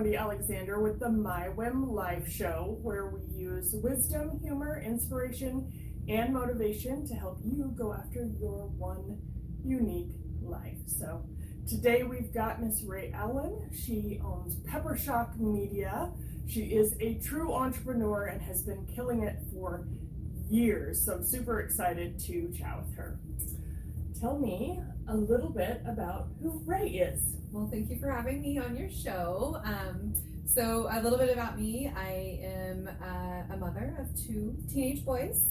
Wendy Alexander with the My Wim Life show, where we use wisdom, humor, inspiration, and motivation to help you go after your one unique life. So today we've got Miss Ray Allen. She owns Pepper Shock Media. She is a true entrepreneur and has been killing it for years. So I'm super excited to chat with her. Tell me a little bit about who Ray is. Well, thank you for having me on your show. So a little bit about me. I am a mother of two teenage boys.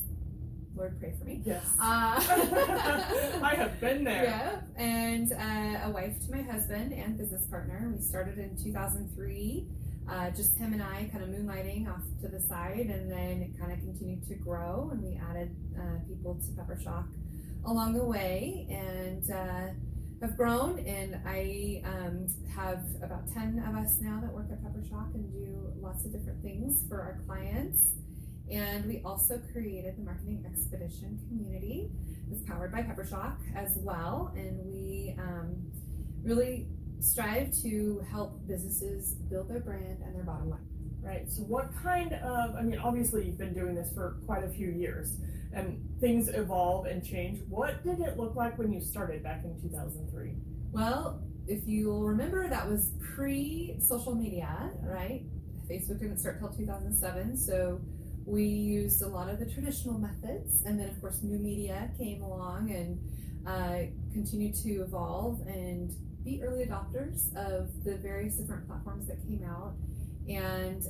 Lord, pray for me. Yes. I have been there. Yeah. And a wife to my husband and business partner. We started in 2003. Just him and I kind of moonlighting off to the side, and then it kind of continued to grow, and we added people to Pepper Shock along the way, and have grown. And I have about 10 of us now that work at Pepper Shock and do lots of different things for our clients. And we also created the Marketing Expedition Community. It's powered by Pepper Shock as well, and we really strive to help businesses build their brand and their bottom line. Right, so what kind of, I mean, obviously you've been doing this for quite a few years and things evolve and change. What did it look like when you started back in 2003? Well, if you'll remember, that was pre-social media, right? Facebook didn't start till 2007, so we used a lot of the traditional methods, and then of course new media came along and continued to evolve and be early adopters of the various different platforms that came out. And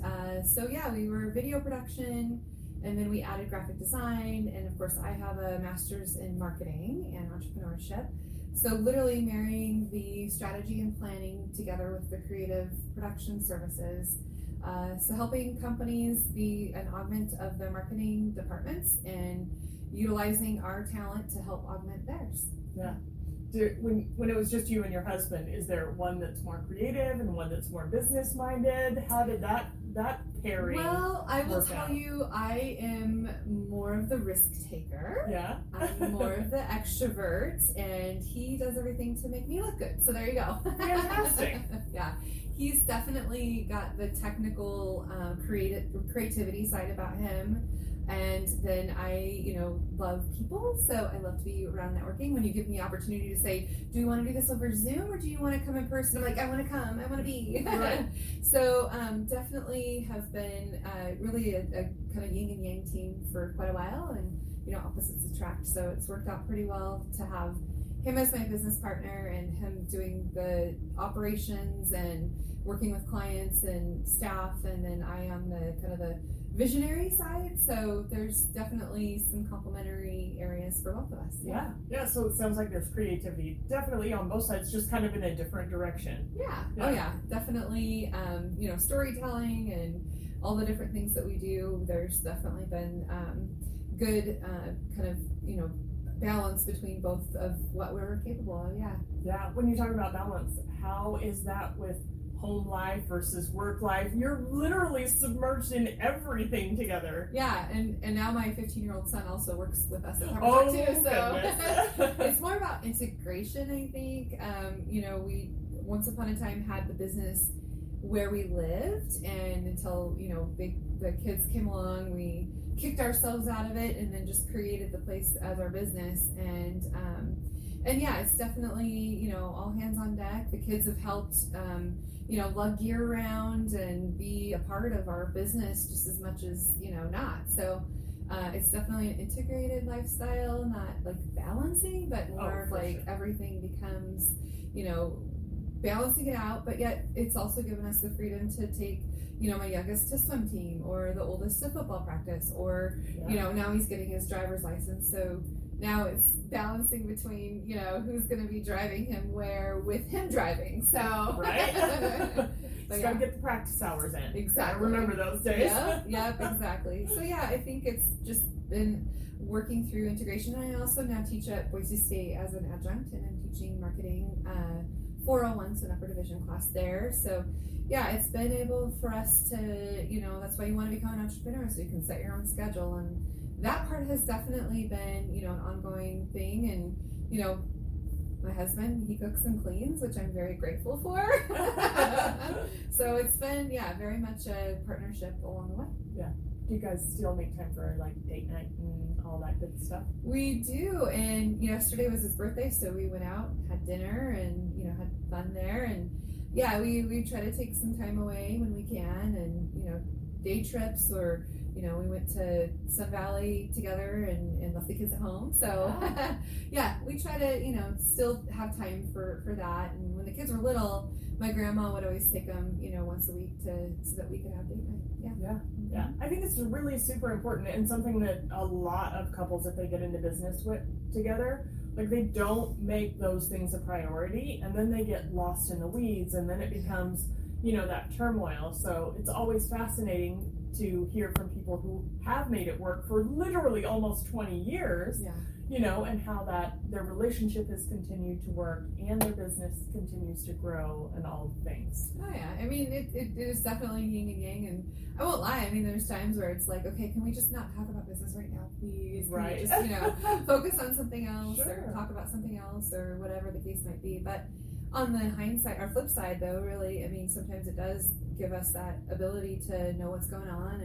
so yeah, we were video production, and then we added graphic design, and of course I have a master's in marketing and entrepreneurship, so literally marrying the strategy and planning together with the creative production services, so helping companies be an augment of their marketing departments and utilizing our talent to help augment theirs. Yeah. When it was just you and your husband, is there one that's more creative and one that's more business minded? How did that pairing work out? Well, I will tell you, I am more of the risk taker. Yeah. I'm more of the extrovert, and he does everything to make me look good. So there you go. Fantastic. Yeah. He's definitely got the technical creativity side about him. And then I, love people, so I love to be around networking. When you give me the opportunity to say, do you want to do this over Zoom or do you want to come in person? I'm like, I want to come, I want to be. Right. So definitely have been really a kind of yin and yang team for quite a while, and opposites attract. So it's worked out pretty well to have him as my business partner and him doing the operations and working with clients and staff, and then I am the kind of the visionary side, so there's definitely some complementary areas for both of us. Yeah. So it sounds like there's creativity definitely on both sides, just kind of in a different direction. Yeah. Oh yeah, definitely. Storytelling and all the different things that we do, there's definitely been good kind of balance between both of what we're capable of. Yeah. When you talk about balance, how is that with home life versus work life? You're literally submerged in everything together. Yeah, and now my 15-year-old son also works with us at Pepper Shock too, so it's more about integration, I think. We once upon a time had the business where we lived, and until the kids came along, we kicked ourselves out of it and then just created the place as our business. And yeah, it's definitely, all hands on deck. The kids have helped, lug gear around and be a part of our business just as much as, not. So it's definitely an integrated lifestyle, not like balancing, but more of like everything becomes, balancing it out. But yet it's also given us the freedom to take, my youngest to swim team or the oldest to football practice or, now he's getting his driver's license. So now it's balancing between, who's going to be driving him where with him driving. So, right? Just got to get the practice hours in. Exactly. I remember those days. Yep, exactly. So, yeah, I think it's just been working through integration. And I also now teach at Boise State as an adjunct, and I'm teaching marketing 401, so an upper division class there. So, yeah, it's been able for us to, that's why you want to become an entrepreneur, so you can set your own schedule. And that part has definitely been, an ongoing thing, and My husband, he cooks and cleans, which I'm very grateful for. So it's been, very much a partnership along the way. Yeah. Do you guys still make time for like date night and all that good stuff? We do, and yesterday was his birthday, so we went out, had dinner, and had fun there. And we try to take some time away when we can, and day trips, or we went to Sun Valley together and left the kids at home. So we try to still have time for that. And when the kids were little, my grandma would always take them once a week so that we could have date night. Yeah. I think it's really super important, and something that a lot of couples, if they get into business with together, like they don't make those things a priority, and then they get lost in the weeds, and then it becomes that turmoil. So it's always fascinating to hear from people who have made it work for literally almost 20 years, and how that their relationship has continued to work and their business continues to grow and all the things. Oh yeah, I mean, it is definitely yin and yang, and I won't lie, I mean, there's times where it's like, okay, can we just not talk about business right now, please? Can right. Just, focus on something else, or talk about something else, or whatever the case might be. But on the hindsight, or flip side though, really, I mean, sometimes it does give us that ability to know what's going on,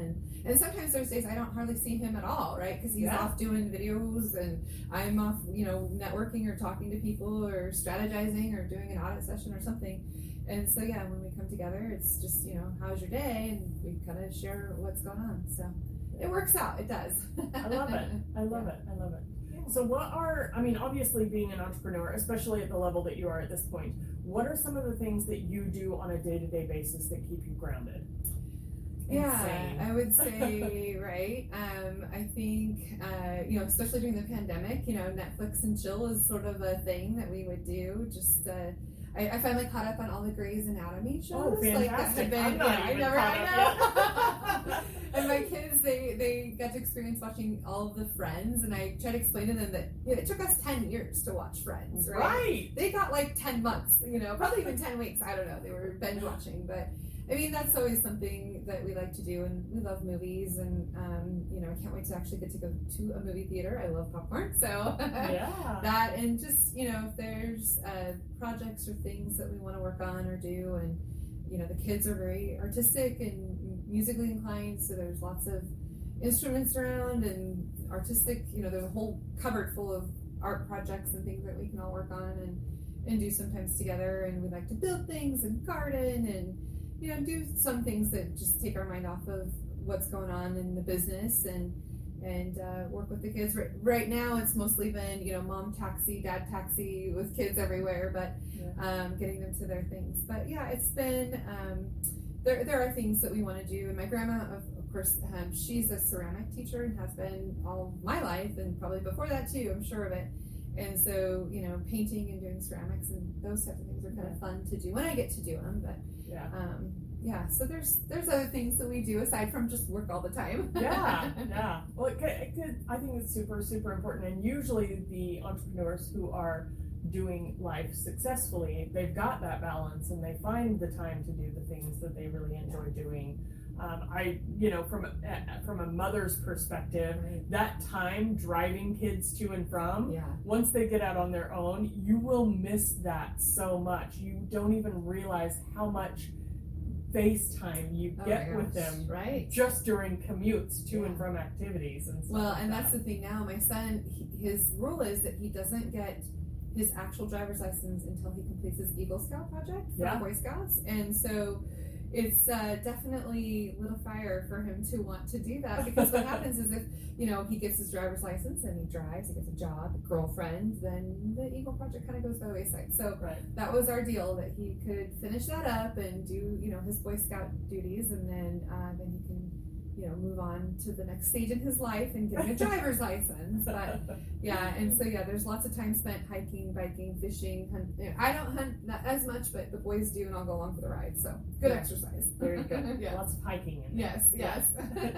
and sometimes there's days I don't hardly see him at all, right? Because he's off doing videos, and I'm off, networking or talking to people or strategizing or doing an audit session or something. And so when we come together, it's just how's your day, and we kind of share what's going on. So it works out. It does. I love it. So obviously being an entrepreneur, especially at the level that you are at this point, what are some of the things that you do on a day-to-day basis that keep you grounded? Insane. I would say, right? I think, especially during the pandemic, Netflix and chill is sort of a thing that we would do. Just, I finally caught up on all the Grey's Anatomy shows. Oh, fantastic. Like, that had been, I know. And my kids, they got to experience watching all of the Friends, and I tried to explain to them that it took us 10 years to watch Friends, right? Right. They got like 10 months, probably even 10 weeks. I don't know. They were binge watching, but I mean, that's always something that we like to do, and we love movies, and, I can't wait to actually get to go to a movie theater. I love popcorn, so that, and just, if there's projects or things that we want to work on or do, and, the kids are very artistic and musically inclined, so there's lots of instruments around and artistic, there's a whole cupboard full of art projects and things that we can all work on and do sometimes together, and we like to build things and garden and do some things that just take our mind off of what's going on in the business and work with the kids. Right now, it's mostly been, mom taxi, dad taxi with kids everywhere, but getting them to their things. But it's been, there are things that we want to do. And my grandma, of course, she's a ceramic teacher and has been all my life, and probably before that too, I'm sure of it. And so, painting and doing ceramics and those types of things are kind of fun to do when I get to do them. But so there's other things that we do aside from just work all the time. Well, I think it's super, super important. And usually the entrepreneurs who are doing life successfully, they've got that balance, and they find the time to do the things that they really enjoy doing. From a mother's perspective, that time driving kids to and from, once they get out on their own, you will miss that so much. You don't even realize how much face time you get with them, right? Just during commutes to and from activities and stuff. Well, and that's the thing now. My son, his rule is that he doesn't get his actual driver's license until he completes his Eagle Scout project for the Boy Scouts, and so it's definitely lit a fire for him to want to do that, because what happens is if, he gets his driver's license and he drives, he gets a job, a girlfriend, then the Eagle Project kind of goes by the wayside. So that was our deal, that he could finish that up and do, his Boy Scout duties, and then he can, move on to the next stage in his life and get a driver's license. But there's lots of time spent hiking, biking, fishing. I don't hunt not as much, but the boys do, and I'll go along for the ride. So good exercise. Very good. Lots of hiking in there. Yes.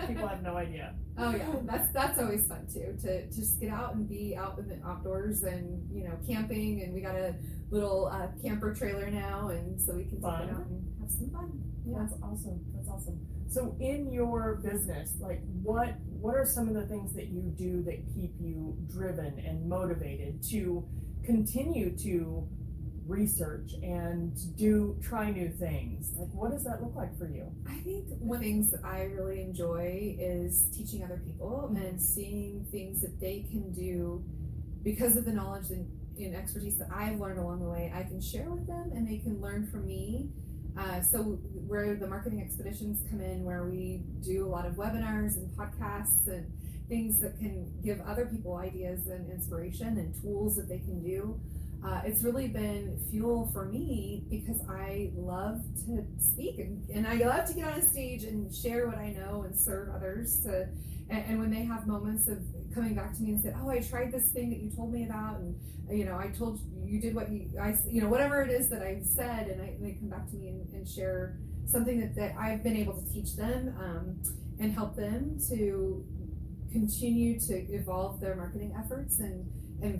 People have no idea. Oh yeah, that's always fun too. To just get out and be out in the outdoors, and camping. And we got a little camper trailer now, and so we can take it out and have some fun. Yeah. That's awesome. So in your business, like what are some of the things that you do that keep you driven and motivated to continue to research and do try new things? Like, what does that look like for you? I think one of the things I really enjoy is teaching other people and seeing things that they can do because of the knowledge and expertise that I've learned along the way. I can share with them and they can learn from me. So where the marketing expeditions come in, where we do a lot of webinars and podcasts and things that can give other people ideas and inspiration and tools that they can do. It's really been fuel for me because I love to speak and I love to get on a stage and share what I know and serve others. And when they have moments of coming back to me and said, "Oh, I tried this thing that you told me about, and you know, I told you did what you, I, you know, whatever it is that I said," and they come back to me and share something that I've been able to teach them and help them to continue to evolve their marketing efforts and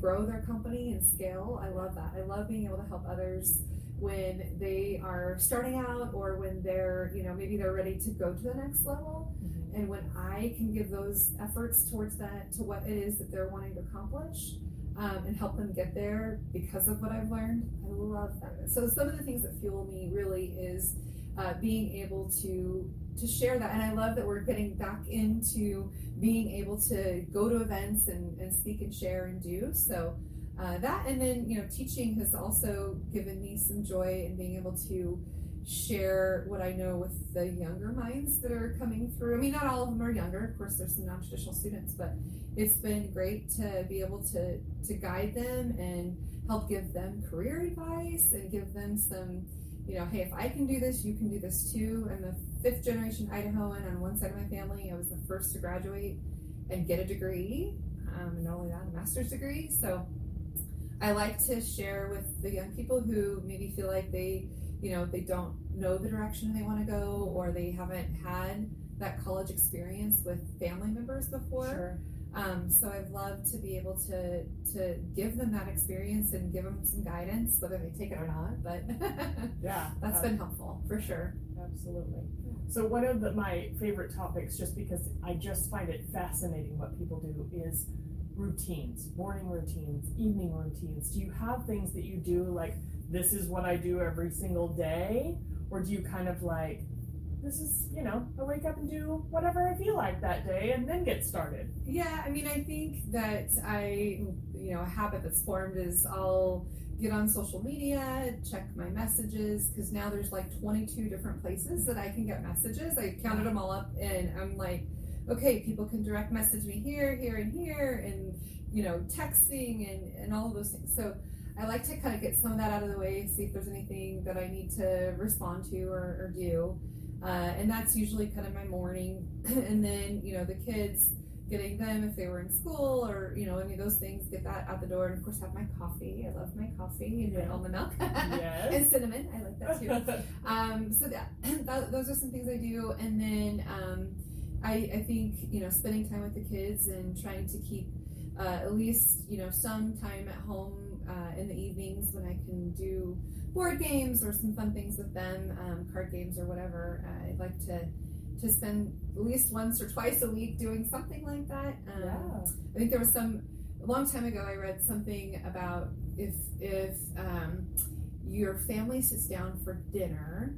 grow their company and scale. I love that. I love being able to help others when they are starting out or when they're, you know, maybe they're ready to go to the next level. Mm-hmm. And when I can give those efforts towards that, to what it is that they're wanting to accomplish and help them get there because of what I've learned, I love that. So some of the things that fuel me really is being able to share that. And I love that we're getting back into being able to go to events and speak and share and do. So that, and then, you know, teaching has also given me some joy in being able to share what I know with the younger minds that are coming through. I mean, not all of them are younger. Of course, there's some non-traditional students, but it's been great to be able to guide them and help give them career advice and give them some, you know, hey, if I can do this, you can do this too. I'm a fifth generation Idahoan. On one side of my family, I was the first to graduate and get a degree, and not only that, a master's degree. So I like to share with the young people who maybe feel like they, you know, they don't know the direction they want to go, or they haven't had that college experience with family members before. Sure. So I've loved to be able to give them that experience and give them some guidance, whether they take it or not, but yeah, that's been helpful for sure. Absolutely. Yeah. So one of my favorite topics, just because I just find it fascinating what people do, is routines, morning routines, evening routines. Do you have things that you do like, this is what I do every single day? Or do you kind of like, this is, you know, I wake up and do whatever I feel like that day and then get started? Yeah, I mean, I think that a habit that's formed is I'll get on social media, check my messages, because now there's like 22 different places that I can get messages. I counted them all up and I'm like, okay, people can direct message me here, here, and here, and, you know, texting and all of those things. So I like to kind of get some of that out of the way, see if there's anything that I need to respond to or do. And that's usually kind of my morning. And then, you know, the kids, getting them if they were in school or, you know, any of those things, get that out the door. And of course, have my coffee. I love my coffee and my almond milk and cinnamon. I like that too. So those are some things I do. And then I think, you know, spending time with the kids and trying to keep at least, you know, some time at home in the evenings when I can do board games or some fun things with them, card games or whatever. I'd like to spend at least once or twice a week doing something like that. I think there was a long time ago I read something about if your family sits down for dinner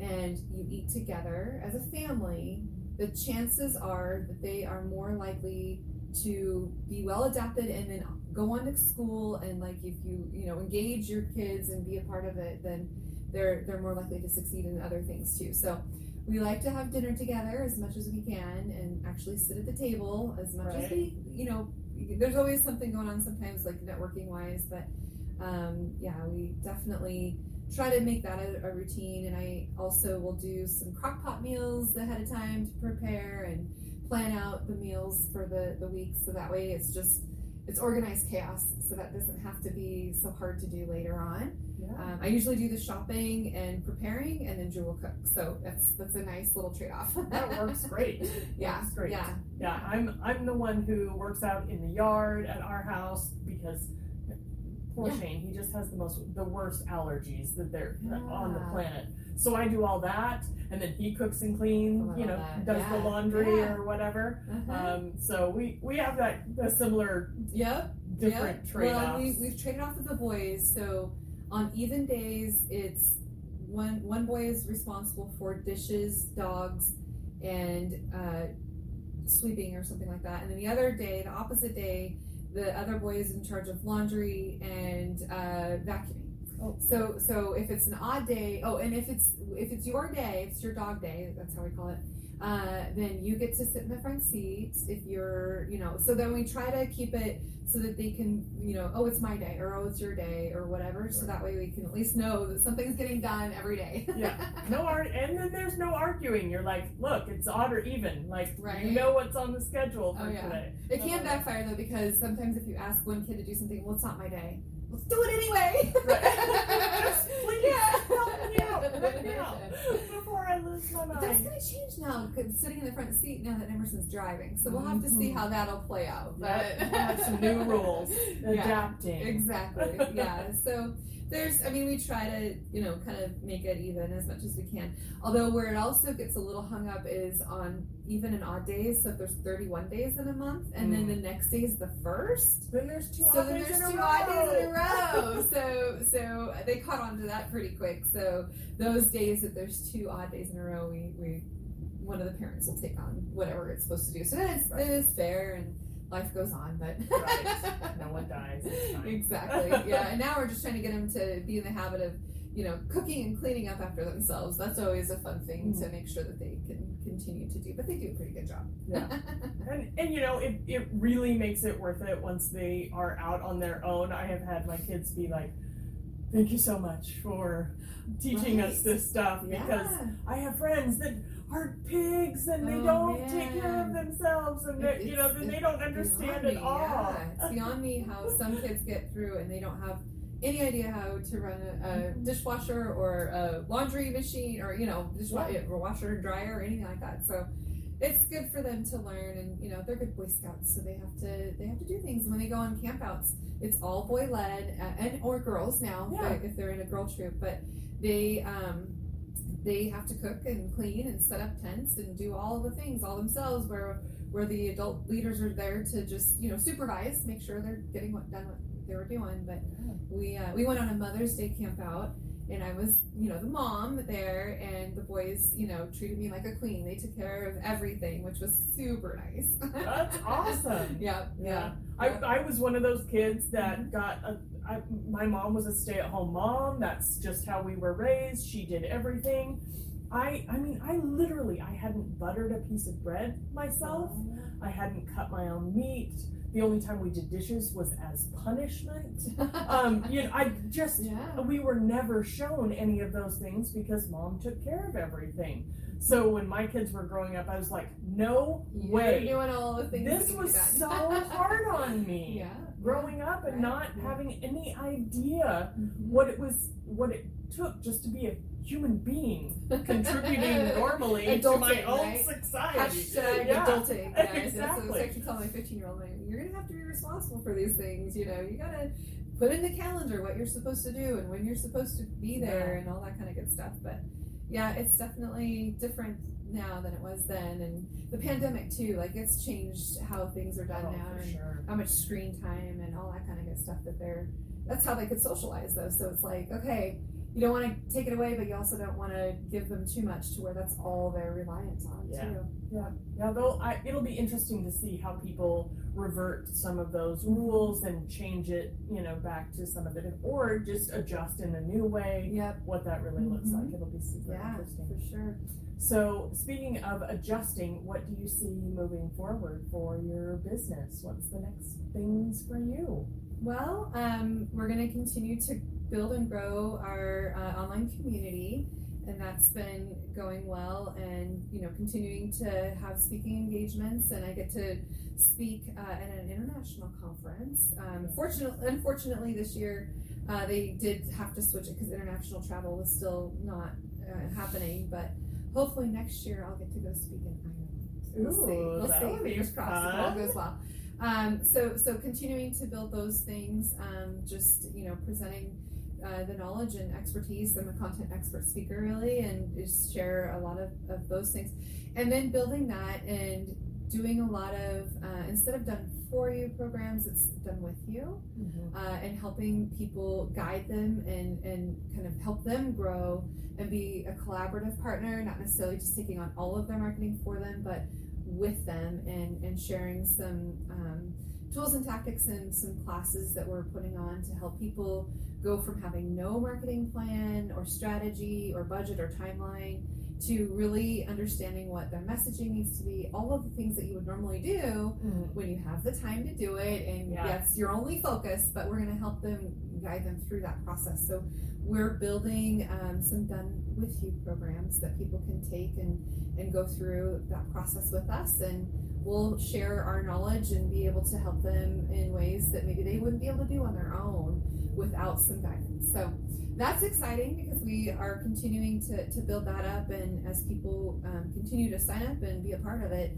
and you eat together as a family, the chances are that they are more likely to be well adapted and then go on to school, and like if you engage your kids and be a part of it, then they're more likely to succeed in other things too. So we like to have dinner together as much as we can and actually sit at the table as much as we, you know, there's always something going on sometimes like networking wise, but we definitely try to make that a routine. And I also will do some crock pot meals ahead of time to prepare and plan out the meals for the week, so that way it's organized chaos, so that doesn't have to be so hard to do later on. Yeah. I usually do the shopping and preparing, and then Jewel will cook. So that's a nice little trade-off. That works great. Yeah. I'm the one who works out in the yard at our house because poor Shane, he just has the worst allergies that they're on the planet. So I do all that, and then he cooks and cleans, does the laundry or whatever. Uh-huh. So we have that a similar different trade-offs. Well, we've traded off with the boys. So on even days, it's one boy is responsible for dishes, dogs, and sweeping or something like that. And then the other day, the opposite day, the other boy is in charge of laundry and vacuuming. Oh. So if it's an odd day, and if it's your day, it's your dog day, that's how we call it, then you get to sit in the front seat if you're, so then we try to keep it so that they can, it's my day or it's your day or whatever. Right. So that way we can at least know that something's getting done every day. And then there's no arguing. You're like, look, it's odd or even, like, right? You know what's on the schedule for today. It can backfire though, because sometimes if you ask one kid to do something, well, it's not my day. Let's do it anyway. Yes, please help me out right now before I lose my mind. That's going to change now because sitting in the front seat now that Emerson's driving. So we'll have to see how that'll play out. But we'll have some new rules. Adapting. Exactly. Yeah. So we try to, kind of make it even as much as we can. Although where it also gets a little hung up is on even and odd days. So if there's 31 days in a month, and then the next day is the first. Then there's two odd days in a row. So they caught on to that pretty quick. So those days that there's two odd days in a row, we one of the parents will take on whatever it's supposed to do. So then it's fair and life goes on, but no one dies. Exactly. Yeah. And now we're just trying to get them to be in the habit of, cooking and cleaning up after themselves. That's always a fun thing to make sure that they can continue to do, but they do a pretty good job. Yeah. And it really makes it worth it once they are out on their own. I have had my kids be like, thank you so much for teaching us this stuff, because I have friends that are pigs and they don't take care of themselves, and then they don't understand at all. Yeah. It's beyond me how some kids get through and they don't have any idea how to run a dishwasher or a laundry machine or washer and dryer or anything like that. So it's good for them to learn, and they're good Boy Scouts, so they have to do things. When they go on campouts, it's all boy led and or girls now if they're in a girl troop, but they have to cook and clean and set up tents and do all the things all themselves, where the adult leaders are there to just supervise, make sure they're getting done what they were doing. But we went on a Mother's Day camp out, and I was the mom there, and the boys treated me like a queen. They took care of everything, which was super nice. That's awesome. Yeah. I was one of those kids that my mom was a stay-at-home mom. That's just how we were raised. She did everything. I hadn't buttered a piece of bread myself. I hadn't cut my own meat. The only time we did dishes was as punishment. We were never shown any of those things because mom took care of everything. So when my kids were growing up, I was like, no way. You're doing all the things. This was so hard on me. Yeah. Growing up and not having any idea what it took just to be a human being, contributing normally adulting, to my own society. Hashtag adulting. Yeah, exactly. So I was actually telling my 15-year-old, you're going to have to be responsible for these things. You got to put in the calendar what you're supposed to do and when you're supposed to be there and all that kind of good stuff. But it's definitely different now than it was then, and the pandemic too, it's changed how things are done now, and how much screen time and all that kind of good stuff that that's how they could socialize though. So it's like, okay, you don't want to take it away, but you also don't want to give them too much to where that's all they're reliant on too. Yeah. Though it'll be interesting to see how people revert to some of those rules and change it, back to some of it, or just adjust in a new way. What that really looks like. It'll be super interesting for sure. So speaking of adjusting, what do you see moving forward for your business? What's the next things for you? Well, we're going to continue to build and grow our online community, and that's been going well, and continuing to have speaking engagements, and I get to speak at an international conference. Unfortunately, this year they did have to switch it because international travel was still not happening, but hopefully next year I'll get to go speak in Ireland. We'll see. Fingers crossed. It all goes well. So continuing to build those things, presenting the knowledge and expertise. I'm a content expert speaker, really, and just share a lot of those things. And then building that and doing a lot of, instead of done for you programs, it's done with you, and helping people, guide them and kind of help them grow and be a collaborative partner, not necessarily just taking on all of their marketing for them, but with them and sharing some tools and tactics and some classes that we're putting on to help people go from having no marketing plan or strategy or budget or timeline to really understanding what their messaging needs to be, all of the things that you would normally do when you have the time to do it. And yes, you're only focused, but we're going to help them, guide them through that process. So we're building some done with you programs that people can take and go through that process with us, and we'll share our knowledge and be able to help them in ways that maybe they wouldn't be able to do on their own without some guidance. So that's exciting because we are continuing to build that up, and as people continue to sign up and be a part of it,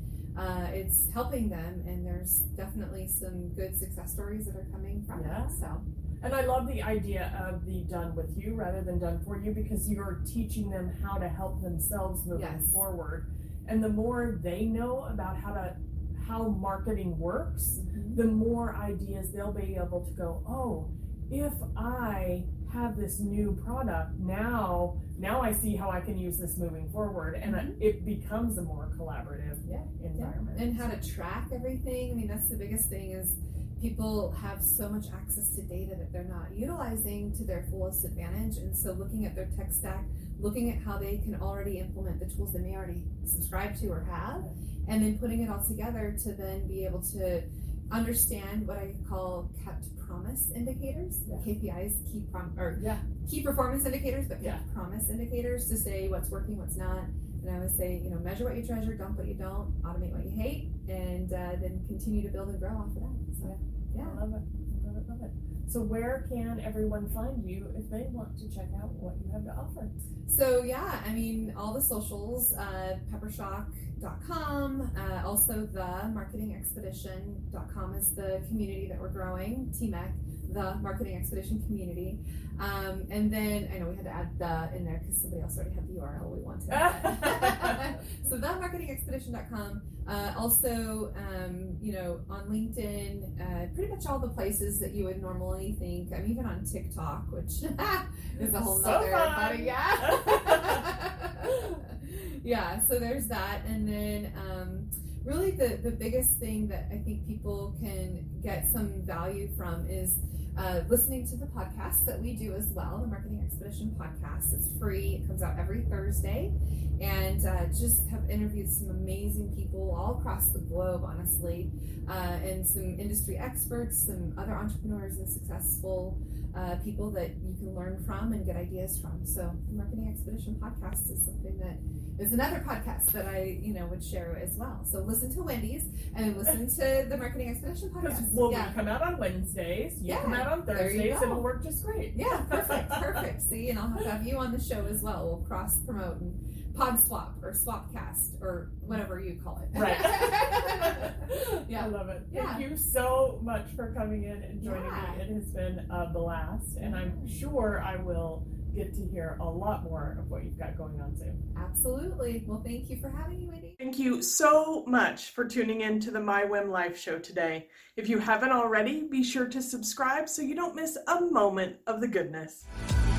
it's helping them, and there's definitely some good success stories that are coming from it. So. And I love the idea of the done with you rather than done for you, because you're teaching them how to help themselves moving forward. And the more they know about how marketing works, the more ideas they'll be able to go, oh, if I have this new product, now I see how I can use this moving forward, and it becomes a more collaborative environment. And how to track everything. I mean, that's the biggest thing is people have so much access to data that they're not utilizing to their fullest advantage. And so looking at their tech stack, looking at how they can already implement the tools they may already subscribe to or have, and then putting it all together to then be able to understand what I call kept promise indicators, KPIs, key performance indicators, but kept promise indicators to say what's working, what's not. And I would say, measure what you treasure, dump what you don't, automate what you hate, and then continue to build and grow off of that. So, I love it. Love it. So where can everyone find you if they want to check out what you have to offer? So, all the socials, peppershock.com, also the marketingexpedition.com is the community that we're growing, TMEC, the Marketing Expedition Community. And then, I know we had to add the in there because somebody else already had the URL we wanted. So the marketingexpedition.com, also, on LinkedIn, pretty much all the places that you would normally think. I'm even on TikTok, which is a whole nother body. So there's that. And then really the biggest thing that I think people can get some value from is listening to the podcast that we do as well, the Marketing Expedition Podcast. It's free. It comes out every Thursday, and just have interviewed some amazing people all across the globe, honestly, and some industry experts, some other entrepreneurs and successful people that you can learn from and get ideas from. So the Marketing Expedition Podcast is something that is another podcast that I, would share as well. So listen to Wendy's and listen to the Marketing Expedition Podcast. We come out on Wednesdays. You come out on Thursdays, and it'll work just great. Yeah, perfect. See, and I'll have to have you on the show as well. We'll cross promote and pod swap or swapcast or whatever you call it. Right. I love it. Thank you so much for coming in and joining me. It has been a blast, and I'm sure I will get to hear a lot more of what you've got going on soon. Absolutely. Well, thank you for having me, Wendy. Thank you so much for tuning in to the My Wim Life show today. If you haven't already, be sure to subscribe so you don't miss a moment of the goodness.